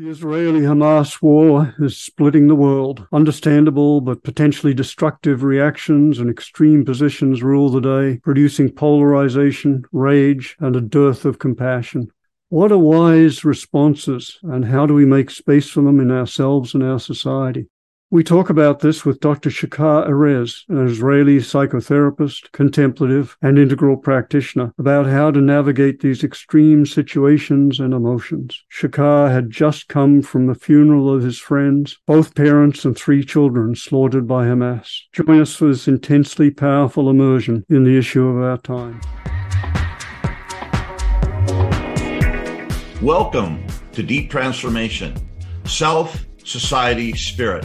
The Israeli-Hamas war is splitting the world. Understandable but potentially destructive reactions and extreme positions rule the day, producing polarization, rage, and a dearth of compassion. What are wise responses, and how do we make space for them in ourselves and our society? We talk about this with Dr. Shachar Erez, an Israeli psychotherapist, contemplative, and integral practitioner, about how to navigate these extreme situations and emotions. Shachar had just come from the funeral of his friends, both parents and three children slaughtered by Hamas. Join us for this intensely powerful immersion in the issue of our time. Welcome to Deep Transformation, Self, Society, Spirit.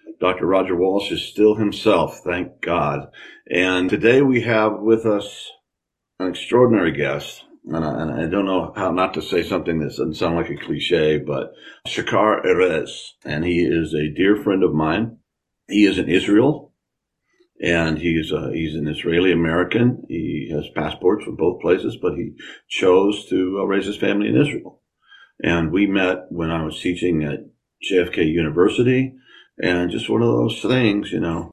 Dr. Roger Walsh is still himself, thank God. And today we have with us an extraordinary guest, and I don't know how not to say something that doesn't sound like a cliche, but Shachar Erez, and he is a dear friend of mine. He is in Israel, and he's an Israeli American. He has passports from both places, but he chose to raise his family in Israel. And we met when I was teaching at JFK University. And just one of those things, you know,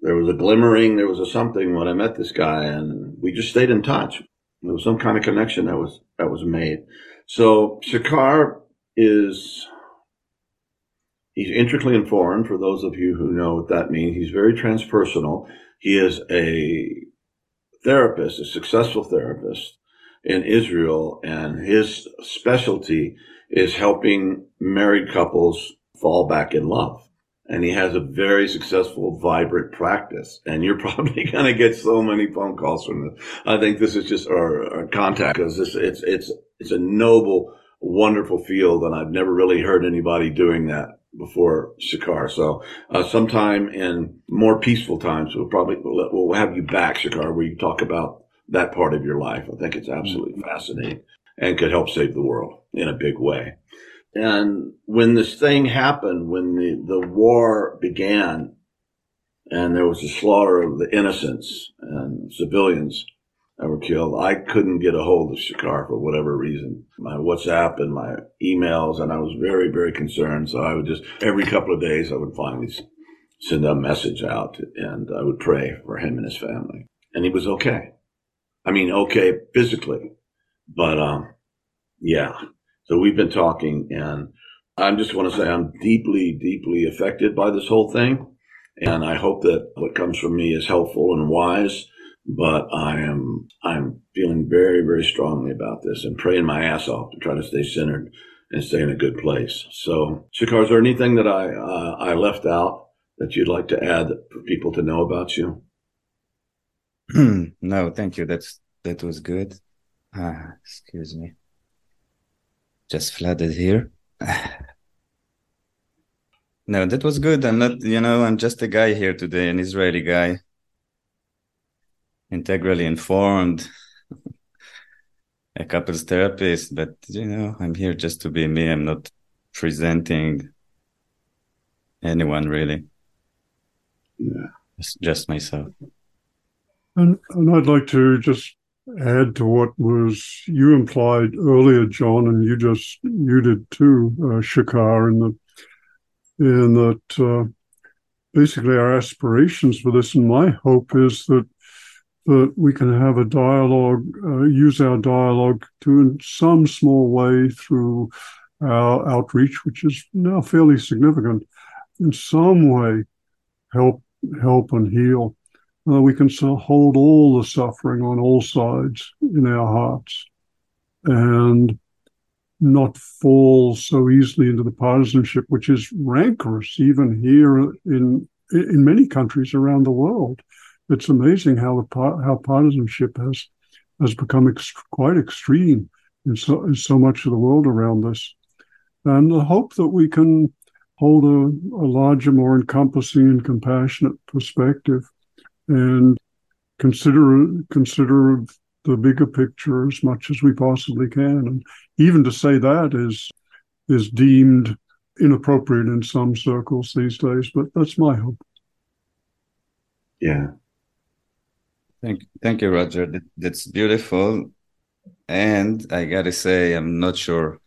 there was a glimmering, there was a something when I met this guy, and we just stayed in touch. There was some kind of connection that was made. So Shachar he's intricately informed, for those of you who know what that means. He's very transpersonal. He is a therapist, a successful therapist in Israel, and his specialty is helping married couples fall back in love. And he has a very successful, vibrant practice. And you're probably going to get so many phone calls from this. I think this is just our contact, because it's a noble, wonderful field, and I've never really heard anybody doing that before Shachar. So sometime in more peaceful times, we'll have you back, Shachar, where you talk about that part of your life. I think it's absolutely fascinating and could help save the world in a big way. And when this thing happened, when the war began, and there was a slaughter of the innocents and civilians that were killed, I couldn't get a hold of Shachar for whatever reason. My WhatsApp and my emails, and I was very, very concerned. So I would just, every couple of days, I would finally send a message out, and I would pray for him and his family. And he was okay. I mean, okay physically, but yeah. So we've been talking, and I just want to say I'm deeply, deeply affected by this whole thing. And I hope that what comes from me is helpful and wise, but I'm feeling very, very strongly about this and praying my ass off to try to stay centered and stay in a good place. So, Shachar, is there anything that I left out that you'd like to add for people to know about you? No, thank you. That was good. Excuse me. Just flooded here. No, that was good. I'm not, I'm just a guy here today, an Israeli guy, integrally informed, a couples therapist, but, I'm here just to be me. I'm not presenting anyone, really. Yeah. It's just myself. And I'd like to just add to what was you implied earlier, John, and you did too, Shachar, in that basically our aspirations for this, and my hope is that we can have a dialogue, use our dialogue to, in some small way, through our outreach, which is now fairly significant, in some way help and heal. We can hold all the suffering on all sides in our hearts and not fall so easily into the partisanship, which is rancorous even here in many countries around the world. It's amazing how partisanship has become quite extreme in so much of the world around us. and the hope that we can hold a larger, more encompassing and compassionate perspective and consider the bigger picture as much as we possibly can. And even to say that is deemed inappropriate in some circles these days, but that's my hope. Yeah. Thank you, Roger. That's beautiful. And I gotta say, I'm not sure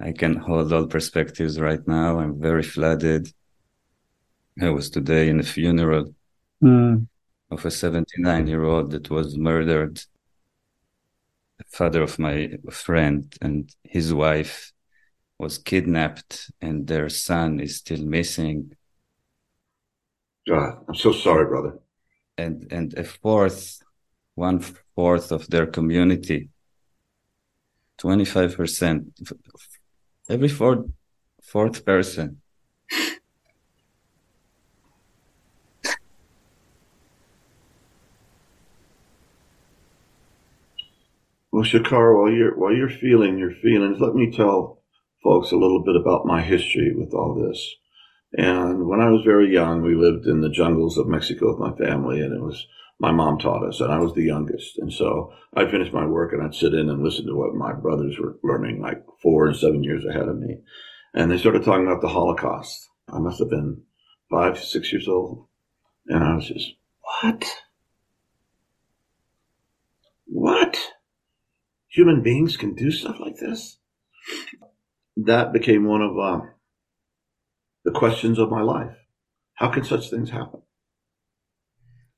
I can hold all perspectives right now. I'm very flooded. I was today in a funeral of a 79-year-old that was murdered. The father of my friend and his wife was kidnapped, and their son is still missing. God, I'm so sorry, brother. And one fourth of their community, 25%, every fourth person. Well, Shachar, while you're feeling your feelings, let me tell folks a little bit about my history with all this. And when I was very young, we lived in the jungles of Mexico with my family, and it was my mom taught us, and I was the youngest. And so I'd finish my work, and I'd sit in and listen to what my brothers were learning, like 4 and 7 years ahead of me. And they started talking about the Holocaust. I must have been 5, 6 years old. And I was just, What? Human beings can do stuff like this? That became one of the questions of my life. How can such things happen?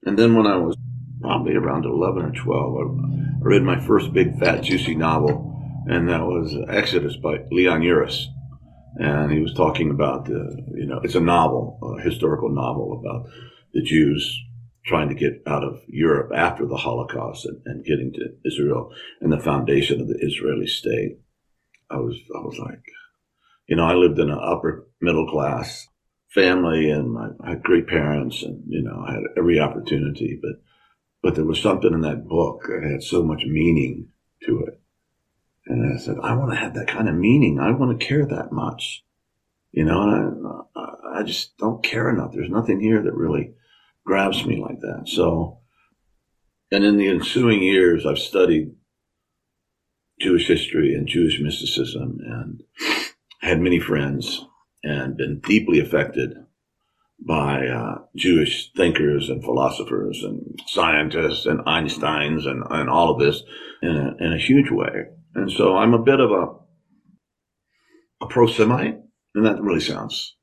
And then when I was probably around 11 or 12, I read my first big, fat, juicy novel, and that was Exodus by Leon Uris. And he was talking about, it's a novel, a historical novel about the Jews trying to get out of Europe after the Holocaust and getting to Israel and the foundation of the Israeli state. I was like, I lived in an upper middle class family, and I had great parents, and, I had every opportunity, but there was something in that book that had so much meaning to it. And I said, I want to have that kind of meaning. I want to care that much. And I just don't care enough. There's nothing here that really grabs me like that. So, and in the ensuing years, I've studied Jewish history and Jewish mysticism, and had many friends and been deeply affected by Jewish thinkers and philosophers and scientists and Einsteins and all of this in a huge way. And so I'm a bit of a pro-Semite, and that really sounds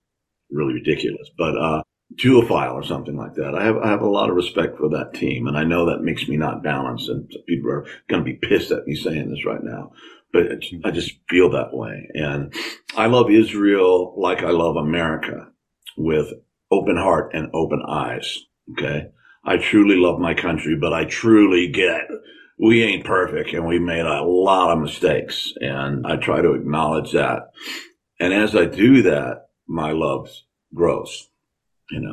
really ridiculous, but Jewophile or something like that. I have a lot of respect for that team, and I know that makes me not balanced, and people are going to be pissed at me saying this right now. But I just feel that way. And I love Israel like I love America, with open heart and open eyes, okay? I truly love my country, but I truly get we ain't perfect, and we made a lot of mistakes. And I try to acknowledge that. And as I do that, my love grows, And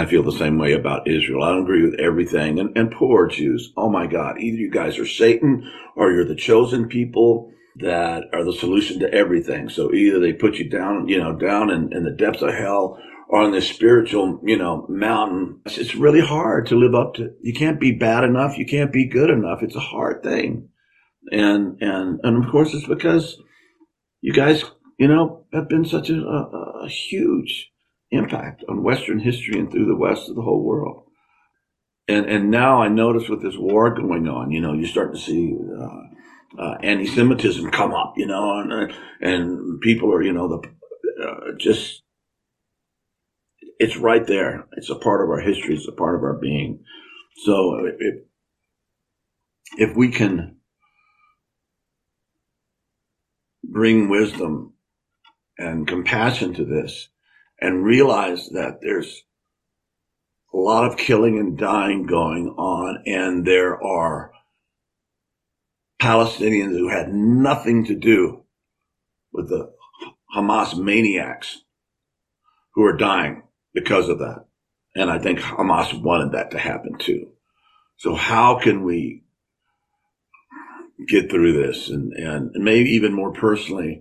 I feel the same way about Israel. I don't agree with everything. And poor Jews, oh my God, either you guys are Satan or you're the chosen people that are the solution to everything. So either they put you down, down in the depths of hell or on this spiritual, mountain. It's really hard to live up to. You can't be bad enough. You can't be good enough. It's a hard thing. And of course, it's because you guys, have been such a huge impact on Western history and through the West to the whole world. And now I notice with this war going on, you start to see anti-Semitism come up, and people are, it's right there. It's a part of our history. It's a part of our being. So if we can bring wisdom and compassion to this, and realize that there's a lot of killing and dying going on, and there are Palestinians who had nothing to do with the Hamas maniacs who are dying because of that. And I think Hamas wanted that to happen too. So how can we get through this? And maybe even more personally,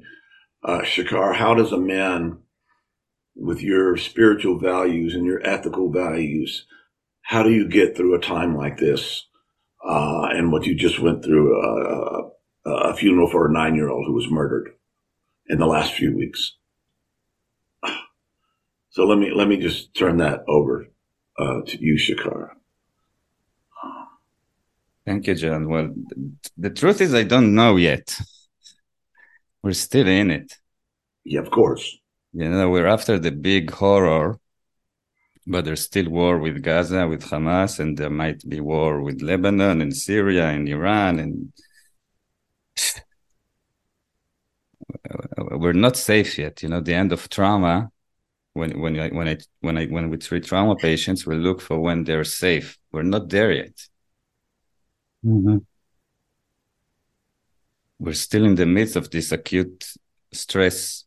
Shachar, how does a man with your spiritual values and your ethical values, how do you get through a time like this? And what you just went through, a funeral for a 9-year-old who was murdered in the last few weeks. So let me just turn that over to you, Shachar. Thank you, John. Well, the truth is I don't know yet. We're still in it. Yeah, of course. You know, we're after the big horror, but there's still war with Gaza, with Hamas, and there might be war with Lebanon and Syria and Iran. And we're not safe yet. You know, the end of trauma, when we treat trauma patients, we look for when they're safe. We're not there yet. Mm-hmm. We're still in the midst of this acute stress.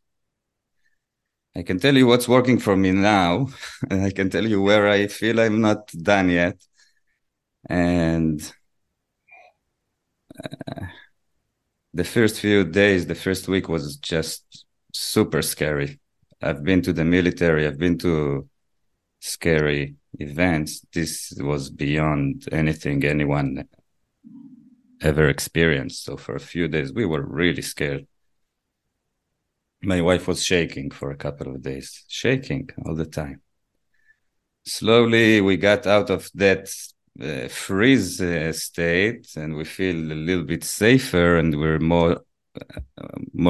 I can tell you what's working for me now, and I can tell you where I feel I'm not done yet. And the first few days, the first week was just super scary. I've been to the military. I've been to scary events. This was beyond anything anyone ever experienced. So for a few days, we were really scared. My wife was shaking for a couple of days, shaking all the time. Slowly, we got out of that freeze state, and we feel a little bit safer, and we're more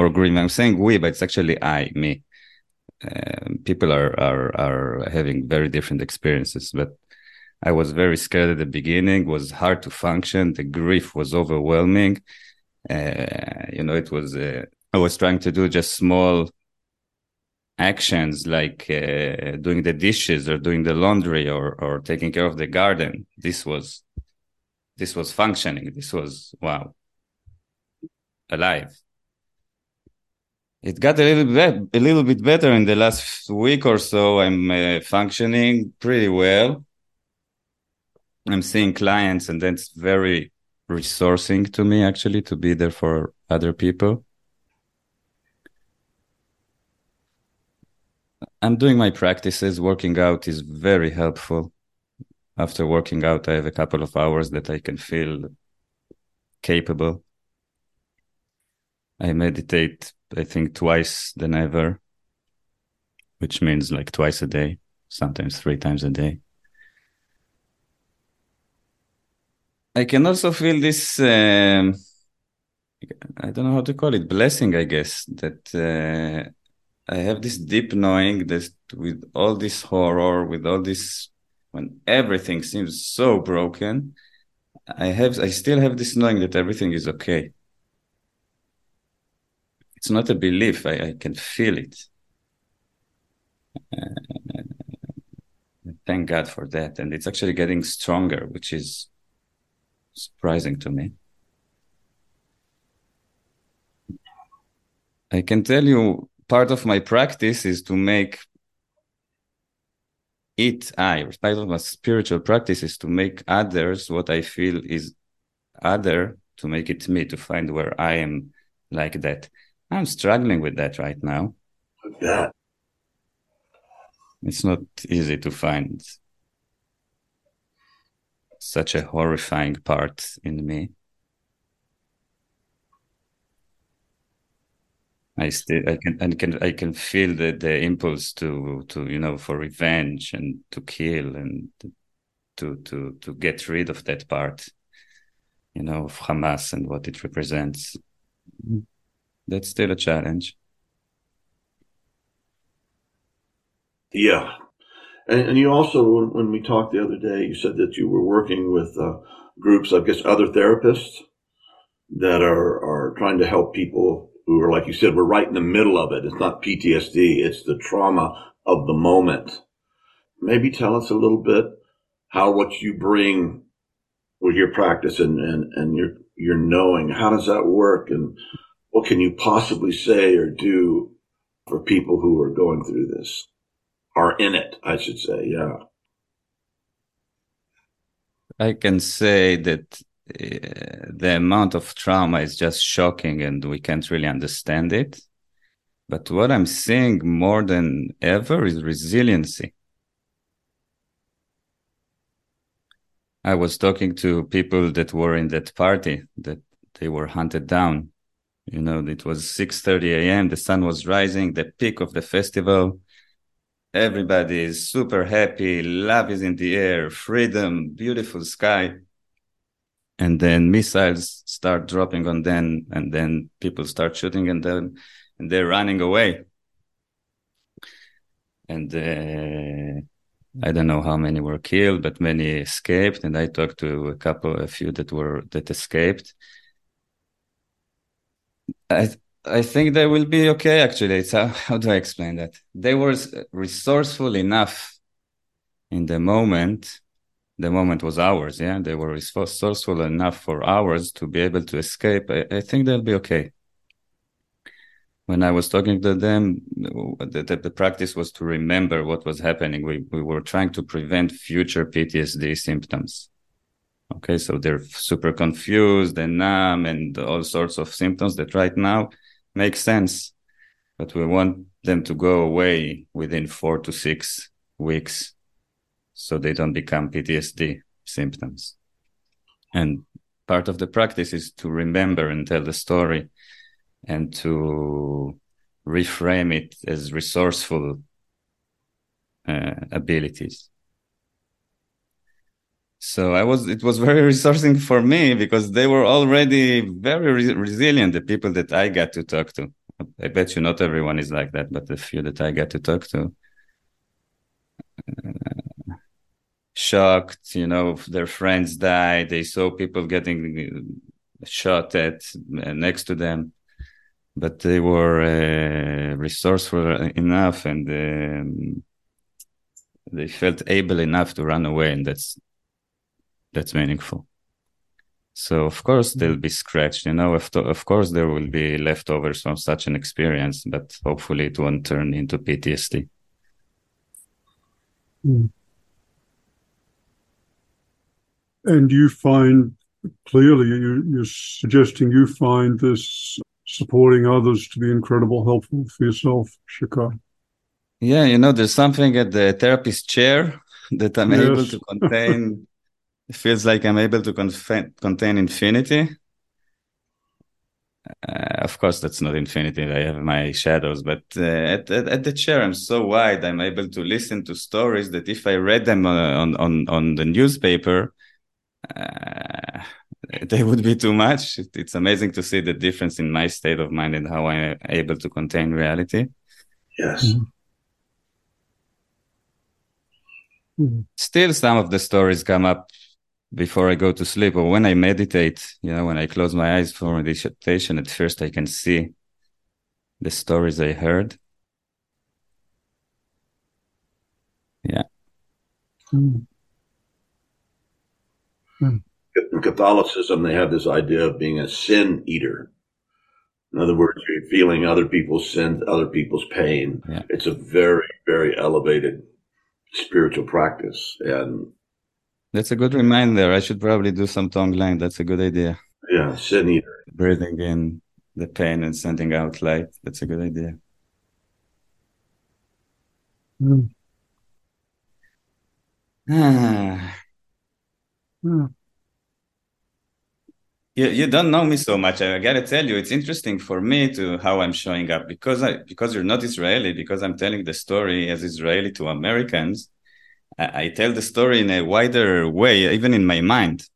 green. I'm saying we, but it's actually me. People are having very different experiences, but I was very scared at the beginning. It was hard to function. The grief was overwhelming. It was. I was trying to do just small actions like doing the dishes or doing the laundry or taking care of the garden. This was functioning. This was wow, alive. It got a little bit better in the last week or so. I'm functioning pretty well. I'm seeing clients, and that's very resourcing to me, actually, to be there for other people. I'm doing my practices. Working out is very helpful. After working out, I have a couple of hours that I can feel capable. I meditate, I think, twice than ever, which means like twice a day, sometimes 3 times a day. I can also feel this, I don't know how to call it, blessing, I guess, that I have this deep knowing that with all this horror, with all this, when everything seems so broken, I still have this knowing that everything is okay. It's not a belief, I can feel it. Thank God for that. And it's actually getting stronger, which is surprising to me. I can tell you part of my practice is to make it I. Part of my spiritual practice is to make others what I feel is other, to make it me, to find where I am like that. I'm struggling with that right now. Yeah. It's not easy to find such a horrifying part in me. I can feel the impulse to for revenge and to kill and to get rid of that part, of Hamas and what it represents. That's still a challenge. Yeah. And you also, when we talked the other day, you said that you were working with groups, I guess, other therapists that are trying to help people who are, like you said, we're right in the middle of it. It's not PTSD. It's the trauma of the moment. Maybe tell us a little bit how what you bring with your practice and your knowing. How does that work? And what can you possibly say or do for people who are going through this? Are in it, I should say, yeah. I can say that the amount of trauma is just shocking, and we can't really understand it. But what I'm seeing more than ever is resiliency. I was talking to people that were in that party, that they were hunted down. You know, it was 6:30 a.m., the sun was rising, the peak of the festival. Everybody is super happy, love is in the air, freedom, beautiful sky. And then missiles start dropping on them, and then people start shooting, and then and they're running away. And I don't know how many were killed, but many escaped. And I talked to a few that escaped. I think they will be okay. Actually, it's how do I explain that? They were resourceful enough in the moment. The moment was ours. Yeah, they were resourceful enough for hours to be able to escape. I think they'll be okay. When I was talking to them, the practice was to remember what was happening. We were trying to prevent future PTSD symptoms. Okay, so they're super confused and numb and all sorts of symptoms that right now make sense. But we want them to go away within 4 to 6 weeks so they don't become PTSD symptoms. And part of the practice is to remember and tell the story, and to reframe it as resourceful abilities. So it was very resourcing for me, because they were already very resilient, the people that I got to talk to. I bet you not everyone is like that, but the few that I got to talk to, shocked, you know, their friends died, they saw people getting shot at next to them. But they were resourceful enough, and they felt able enough to run away, and that's meaningful. So of course they'll be scratched, you know. Of course there will be leftovers from such an experience, but hopefully it won't turn into PTSD. And you find clearly, you're suggesting you find this supporting others to be incredibly helpful for yourself, Shachar. Yeah, you know, there's something at the therapist chair that I'm able to contain. It feels like I'm able to contain infinity. Of course, that's not infinity. I have my shadows, but at the chair, I'm so wide. I'm able to listen to stories that if I read them on the newspaper, they would be too much. It's amazing to see the difference in my state of mind and how I'm able to contain reality. Yes. Mm-hmm. Still, some of the stories come up before I go to sleep, or when I meditate, you know, when I close my eyes for meditation, at first I can see the stories I heard. Yeah. Mm-hmm. Mm-hmm. In Catholicism, they have this idea of being a sin eater. In other words, you're feeling other people's sins, other people's pain. Yeah. It's a very, very elevated spiritual practice. And that's a good reminder. I should probably do some tonglen. That's a good idea. Yeah, sin eater. Breathing in the pain and sending out light. That's a good idea. Mm. Ah. Mm. You don't know me so much. I gotta tell you, it's interesting for me to how I'm showing up, because you're not Israeli, because I'm telling the story as Israeli to Americans. I tell the story in a wider way, even in my mind.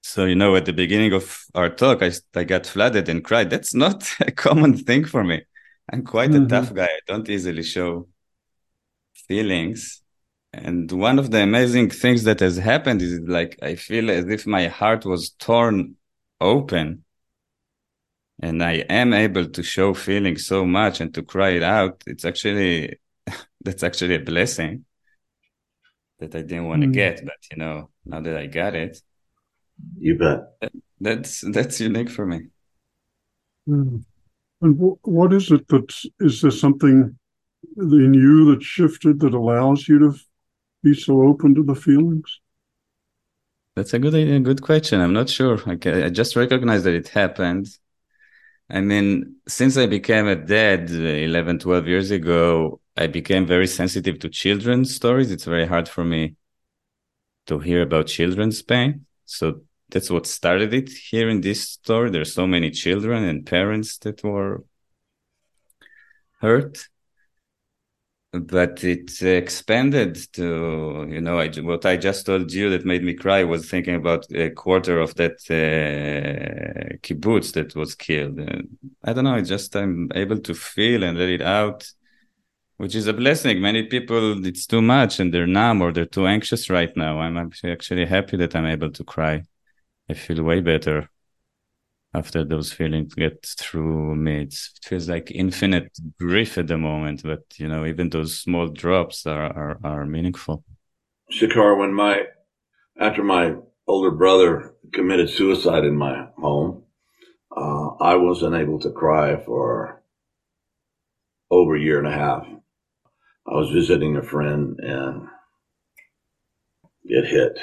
So, you know, at the beginning of our talk, I got flooded and cried. That's not a common thing for me. I'm quite a tough guy. I don't easily show feelings. And one of the amazing things that has happened is, like, I feel as if my heart was torn open, and I am able to show feelings so much and to cry it out. It's actually, that's actually a blessing that I didn't want to get, but, you know, now that I got it. You bet. That's unique for me. Mm. And what is it that, is there something in you that shifted that allows you to be so open to the feelings? That's a good question. I'm not sure. I just recognized that it happened. I mean, since I became a dad 11, 12 years ago, I became very sensitive to children's stories. It's very hard for me to hear about children's pain. So that's what started it here in this story. There's so many children and parents that were hurt. But it expanded to, you know, what I just told you that made me cry was thinking about a quarter of that kibbutz that was killed. And I don't know, it's just I'm able to feel and let it out, which is a blessing. Many people, it's too much and they're numb or they're too anxious right now. I'm actually happy that I'm able to cry. I feel way better after those feelings get through me. It feels like infinite grief at the moment, but, you know, even those small drops are meaningful. Shachar, when after my older brother committed suicide in my home, I was unable to cry for over a year and a half. I was visiting a friend and get hit.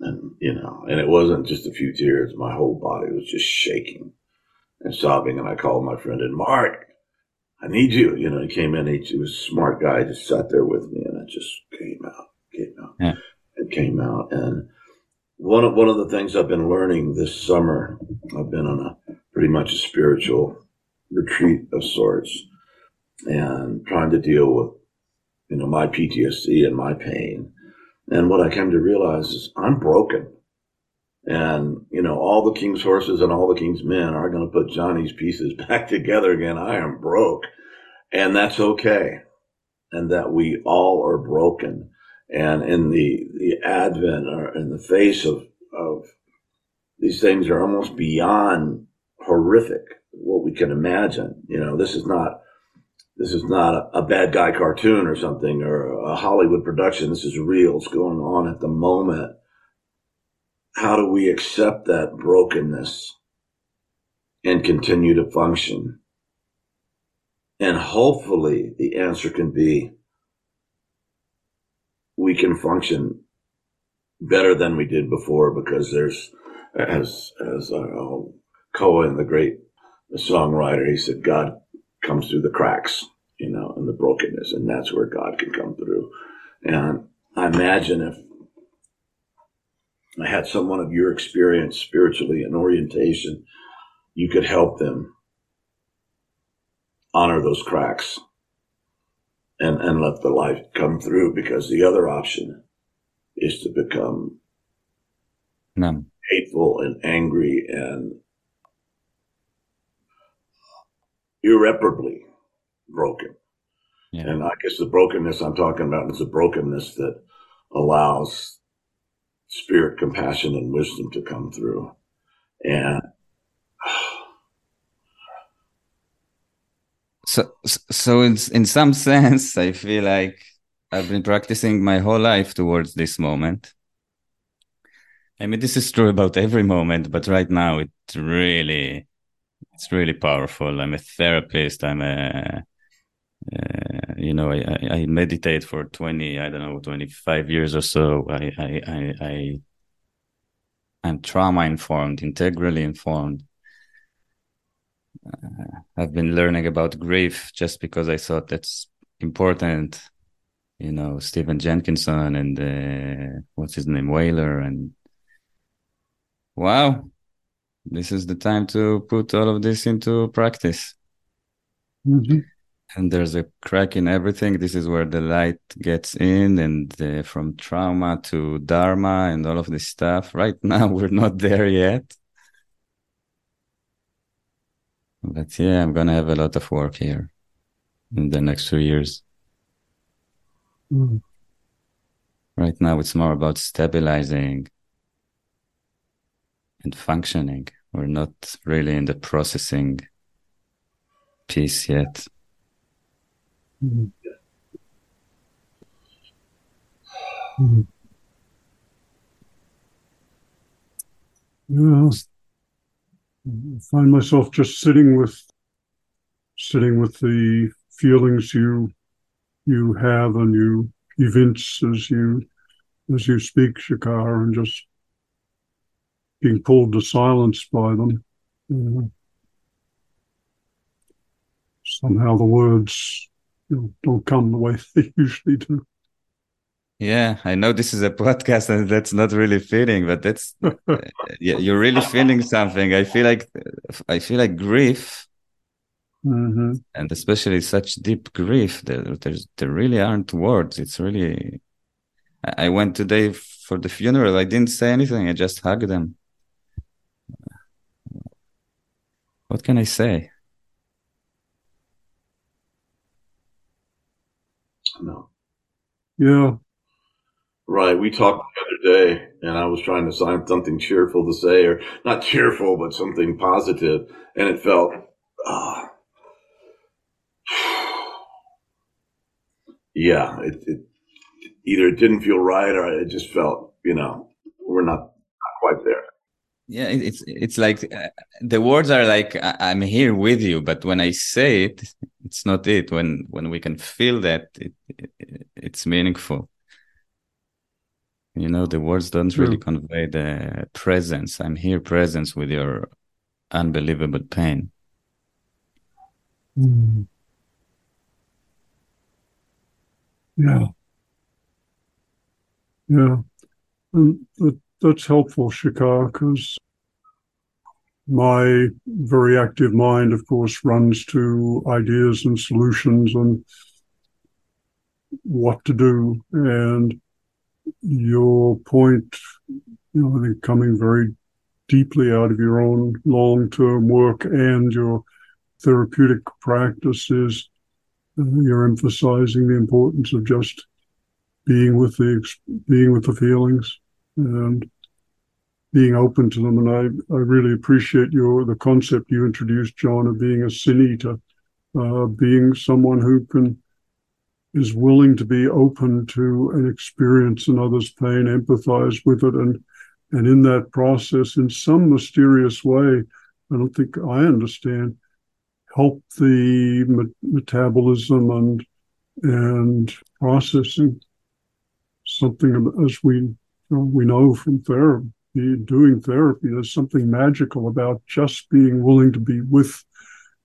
And, you know, and it wasn't just a few tears. My whole body was just shaking and sobbing. And I called my friend and Mark, I need you. You know, he came in. He was a smart guy. He just sat there with me and I just came out. Yeah. It came out. And one of the things I've been learning this summer, I've been on a pretty much a spiritual retreat of sorts and trying to deal with, you know, my PTSD and my pain. And what I came to realize is I'm broken. And, you know, all the king's horses and all the king's men are going to put Johnny's pieces back together again. I am broke. And that's okay. And that we all are broken. And in the advent or in the face of these things are almost beyond horrific what we can imagine. You know, this is not a bad guy cartoon or something or a Hollywood production. This is real. It's going on at the moment. How do we accept that brokenness and continue to function? And hopefully the answer can be we can function better than we did before because there's, as Cohen, the great songwriter, he said, God comes through the cracks, you know, and the brokenness, and that's where God can come through. And I imagine if I had someone of your experience spiritually and orientation, you could help them honor those cracks and let the light come through, because the other option is to become numb, hateful and angry and irreparably broken. Yeah. And I guess the brokenness I'm talking about is the brokenness that allows spirit, compassion, and wisdom to come through. And so in some sense, I feel like I've been practicing my whole life towards this moment. I mean, this is true about every moment, but right now it really... It's really powerful. I'm a therapist. I'm I meditate for 25 years or so. I'm trauma-informed, integrally informed. I've been learning about grief just because I thought that's important. You know, Stephen Jenkinson and what's his name, Whaler, and wow. This is the time to put all of this into practice. Mm-hmm. And there's a crack in everything. This is where the light gets in, and from trauma to dharma and all of this stuff. Right now, we're not there yet. But yeah, I'm going to have a lot of work here in the next few years. Mm. Right now, it's more about stabilizing and functioning. We're not really in the processing piece yet. Mm-hmm. Mm-hmm. Well, I find myself just sitting with the feelings you have and you evince as you speak, Shachar, and just being pulled to silence by them. somehow the words don't come the way they usually do. Yeah, I know this is a podcast and that's not really fitting, but that's yeah, you're really feeling something. I feel like grief, mm-hmm. and especially such deep grief that there really aren't words. It's really. I went today for the funeral. I didn't say anything. I just hugged them. What can I say? No. Yeah. Right. We talked the other day and I was trying to find something cheerful to say, or not cheerful, but something positive. And it felt, yeah, it either it didn't feel right, or it just felt, we're not quite there. Yeah. It's like the words are like, I'm here with you, but when I say it, it's not it. When we can feel that, it's meaningful. The words don't really convey the presence. I'm here, presence with your unbelievable pain. Mm. Yeah. Yeah. And that's helpful, Shachar, because my very active mind, of course, runs to ideas and solutions and what to do. And your point, I think coming very deeply out of your own long-term work and your therapeutic practices, you're emphasizing the importance of just being with the feelings and being open to them. And I really appreciate the concept you introduced, John, of being a sin-eater, being someone who is willing to be open to an experience in others' pain, empathize with it, and in that process, in some mysterious way, I don't think I understand, help the metabolism and processing. Something, as we know from therapy, doing therapy, there's something magical about just being willing to be with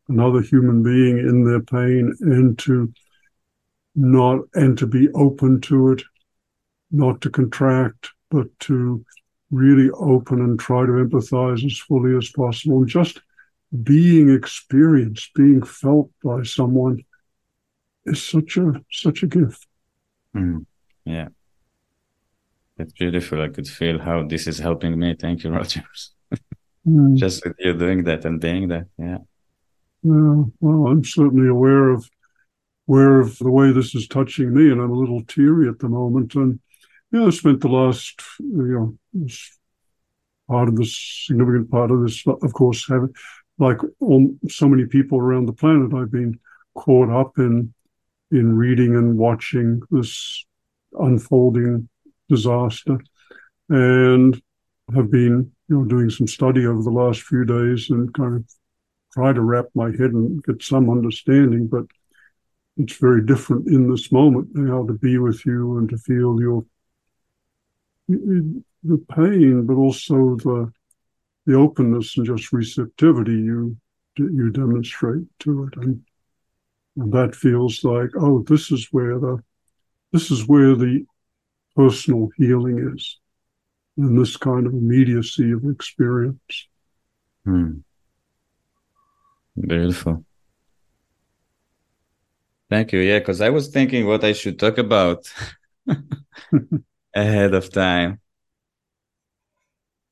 another human being in their pain and to be open to it, not to contract, but to really open and try to empathize as fully as possible. And just being experienced, being felt by someone is such a gift. Mm. Yeah. That's beautiful. I could feel how this is helping me. Thank you, Rogers. Just with you doing that and being that. Yeah. Yeah. Well, I'm certainly aware of the way this is touching me, and I'm a little teary at the moment. And I spent the last, significant part of this, of course, having, like so many people around the planet, I've been caught up in reading and watching this unfolding disaster, and have been, doing some study over the last few days and kind of try to wrap my head and get some understanding, but it's very different in this moment now to be with you and to feel the pain, but also the openness and just receptivity you demonstrate to it, and that feels like, oh, this is where the personal healing is, and this kind of immediacy of experience. Beautiful. Thank you. Yeah, because I was thinking what I should talk about ahead of time.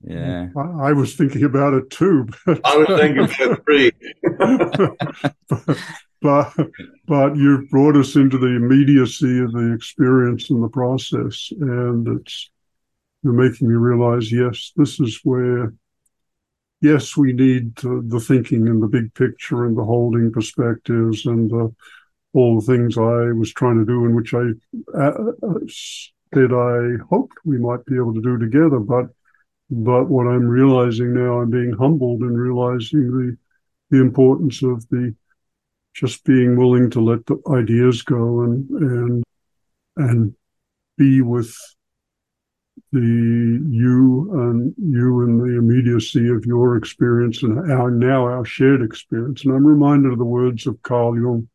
Yeah. I was thinking about it too. I was thinking about three. but you've brought us into the immediacy of the experience and the process, and you're making me realize, yes, this is where, yes, we need the thinking and the big picture and the holding perspectives and all the things I was trying to do, in which I said I hoped we might be able to do together. But what I'm realizing now, I'm being humbled and realizing the importance of the just being willing to let the ideas go and be with you and the immediacy of your experience and our shared experience. And I'm reminded of the words of Carl Jung: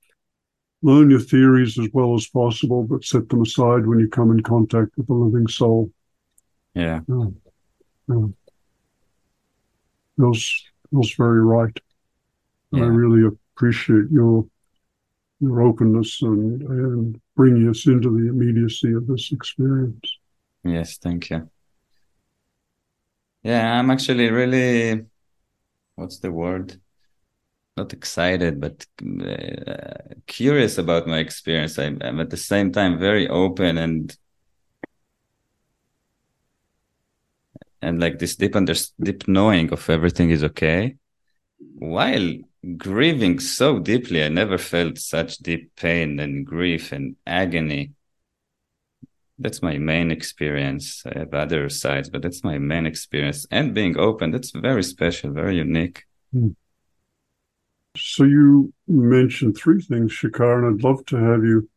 learn your theories as well as possible, but set them aside when you come in contact with the living soul. Yeah. Feels very right. Yeah. I really appreciate your openness and bringing us into the immediacy of this experience. Yes, thank you. Yeah, I'm actually really, what's the word? Not excited, but curious about my experience. I'm at the same time very open and like this deep knowing of everything is okay, while grieving so deeply. I never felt such deep pain and grief and agony. That's my main experience. I have other sides, but that's my main experience. And being open, that's very special, very unique. Mm. So you mentioned three things, Shachar, and I'd love to have you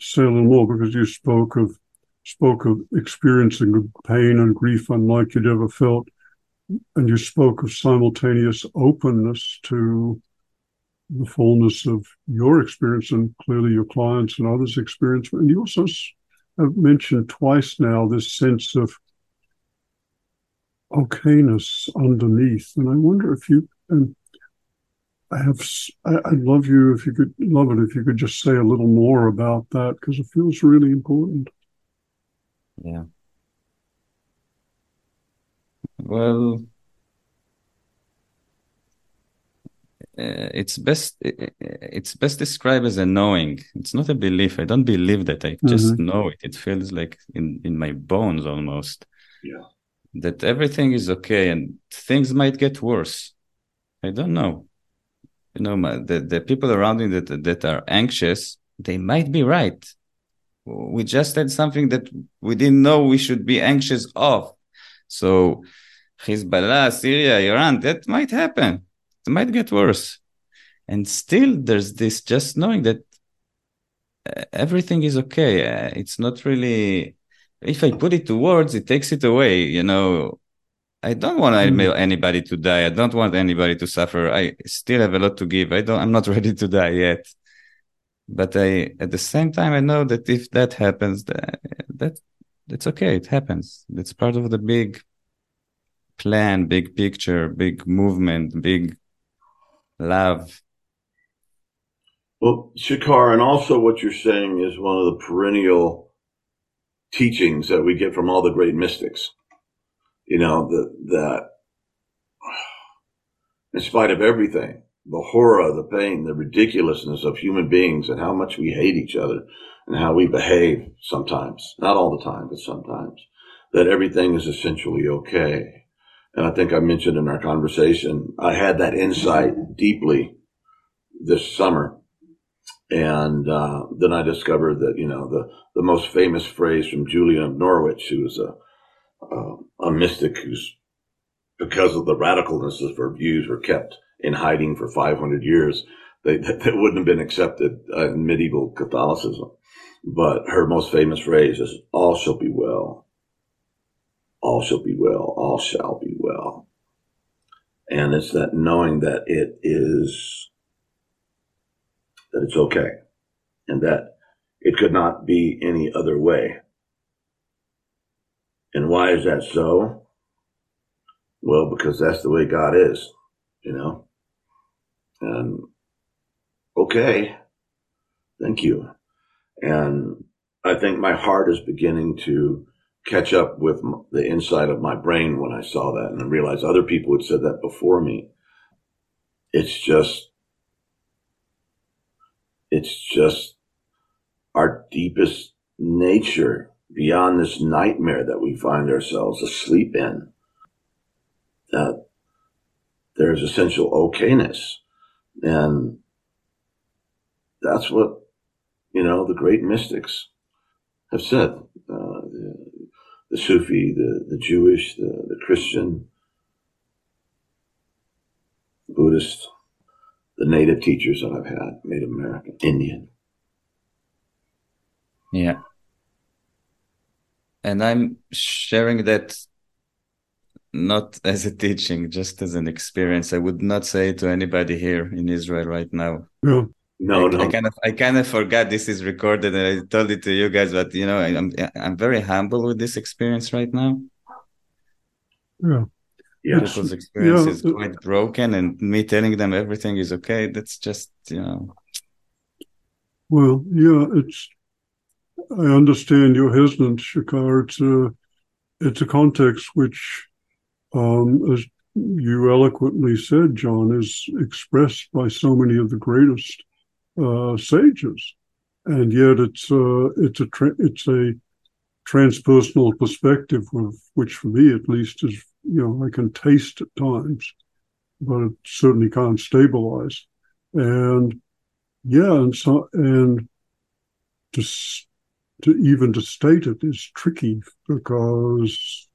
say a little more, because you spoke of experiencing pain and grief unlike you'd ever felt, and you spoke of simultaneous openness to the fullness of your experience and clearly your clients and others' experience. And you also have mentioned twice now this sense of okayness underneath. And I wonder if you... I'd love it if you could just say a little more about that, because it feels really important. Yeah. Well, it's best described as a knowing. It's not a belief. I don't believe that. I just know it. It feels like in my bones almost. Yeah. That everything is okay and things might get worse. I don't know. You know, the people around me that are anxious, they might be right. We just had something that we didn't know we should be anxious of. So Hezbollah, Syria, Iran, that might happen. It might get worse. And still there's this just knowing that everything is okay. It's not really... If I put it to words, it takes it away, you know. I don't want anybody to die. I don't want anybody to suffer. I still have a lot to give. I'm not ready to die yet. But at the same time, I know that if that happens, that's okay. It happens. It's part of the big plan, big picture, big movement, big love. Well, Shachar, and also what you're saying is one of the perennial teachings that we get from all the great mystics. You know, that in spite of everything, the horror, the pain, the ridiculousness of human beings and how much we hate each other and how we behave sometimes, not all the time, but sometimes, that everything is essentially okay. And I think I mentioned in our conversation, I had that insight deeply this summer. And then I discovered that, you know, the most famous phrase from Julian of Norwich, who was a mystic who's, because of the radicalness of her views, were kept in hiding for 500 years. They wouldn't have been accepted in medieval Catholicism. But her most famous phrase is, all shall be well. All shall be well. All shall be well. And it's that knowing that it's okay, and that it could not be any other way. And why is that so? Well, because that's the way God is, you know? And okay, thank you. And I think my heart is beginning to catch up with the inside of my brain when I saw that, and I realized other people had said that before me. It's just our deepest nature, beyond this nightmare that we find ourselves asleep in, that there's essential okayness. And that's what, you know, the great mystics have said, the Sufi, the Jewish, the Christian, the Buddhist, the native teachers that I've had, Native American, Indian. Yeah. And I'm sharing that not as a teaching, just as an experience. I would not say to anybody here in Israel right now. No, no, no. I kind of forgot this is recorded, and I told it to you guys. But you know, I'm very humble with this experience right now. Yeah, yeah. People's experience is quite broken, and me telling them everything is okay. That's just, you know. Well, yeah, it's. I understand your hesitance, Shachar. It's a context which, as you eloquently said, John, is expressed by so many of the greatest sages, and yet it's a transpersonal perspective, of which, for me at least, is, you know, I can taste at times, but it certainly can't stabilize. And yeah, and so and to state it is tricky, because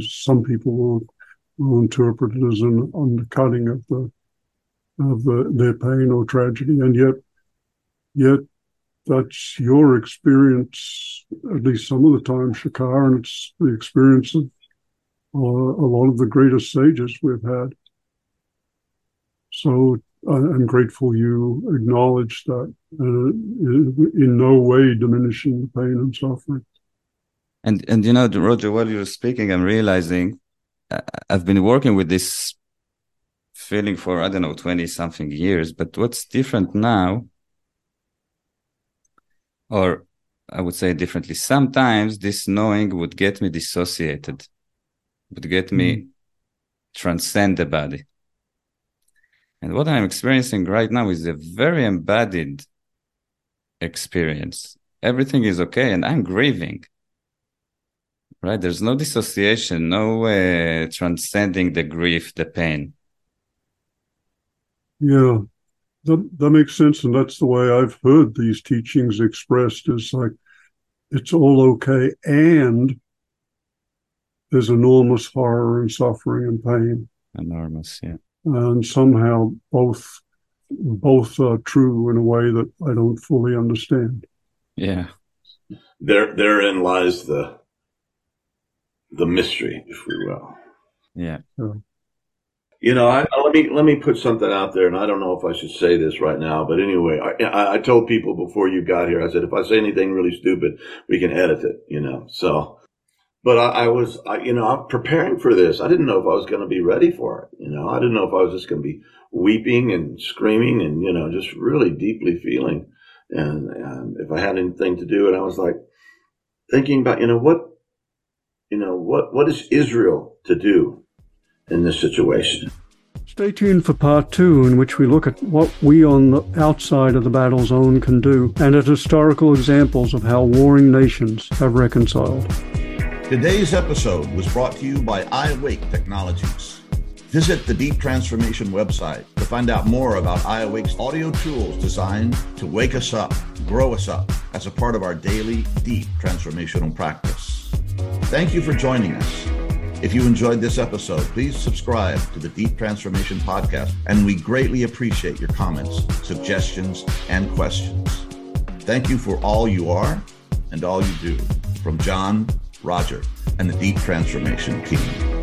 some people will interpret it as an undercutting of their pain or tragedy, and yet that's your experience, at least some of the time, Shachar, and it's the experience of a lot of the greatest sages we've had. So I'm grateful you acknowledge that, in no way diminishing the pain and suffering. And you know, Roger, while you're speaking, I'm realizing I've been working with this feeling for, I don't know, 20-something years, but what's different now, or I would say differently, sometimes this knowing would get me dissociated, would get me transcend the body. And what I'm experiencing right now is a very embodied experience. Everything is okay, and I'm grieving. Right? There's no dissociation, no transcending the grief, the pain. Yeah, that makes sense, and that's the way I've heard these teachings expressed. Is like, it's all okay, and there's enormous horror and suffering and pain. Enormous, yeah. And somehow both are true in a way that I don't fully understand. Yeah, therein lies the mystery, if we will. Yeah. You know, let me put something out there, and I don't know if I should say this right now, but anyway, I told people before you got here. I said if I say anything really stupid, we can edit it. You know, so. But I'm preparing for this. I didn't know if I was going to be ready for it. You know, I didn't know if I was just going to be weeping and screaming and, you know, just really deeply feeling. And if I had anything to do, and I was like thinking about, what is Israel to do in this situation? Stay tuned for part 2, in which we look at what we on the outside of the battle zone can do, and at historical examples of how warring nations have reconciled. Today's episode was brought to you by iAwake Technologies. Visit the Deep Transformation website to find out more about iAwake's audio tools designed to wake us up, grow us up, as a part of our daily deep transformational practice. Thank you for joining us. If you enjoyed this episode, please subscribe to the Deep Transformation podcast, and we greatly appreciate your comments, suggestions, and questions. Thank you for all you are and all you do. From John, Roger, and the Deep Transformation team.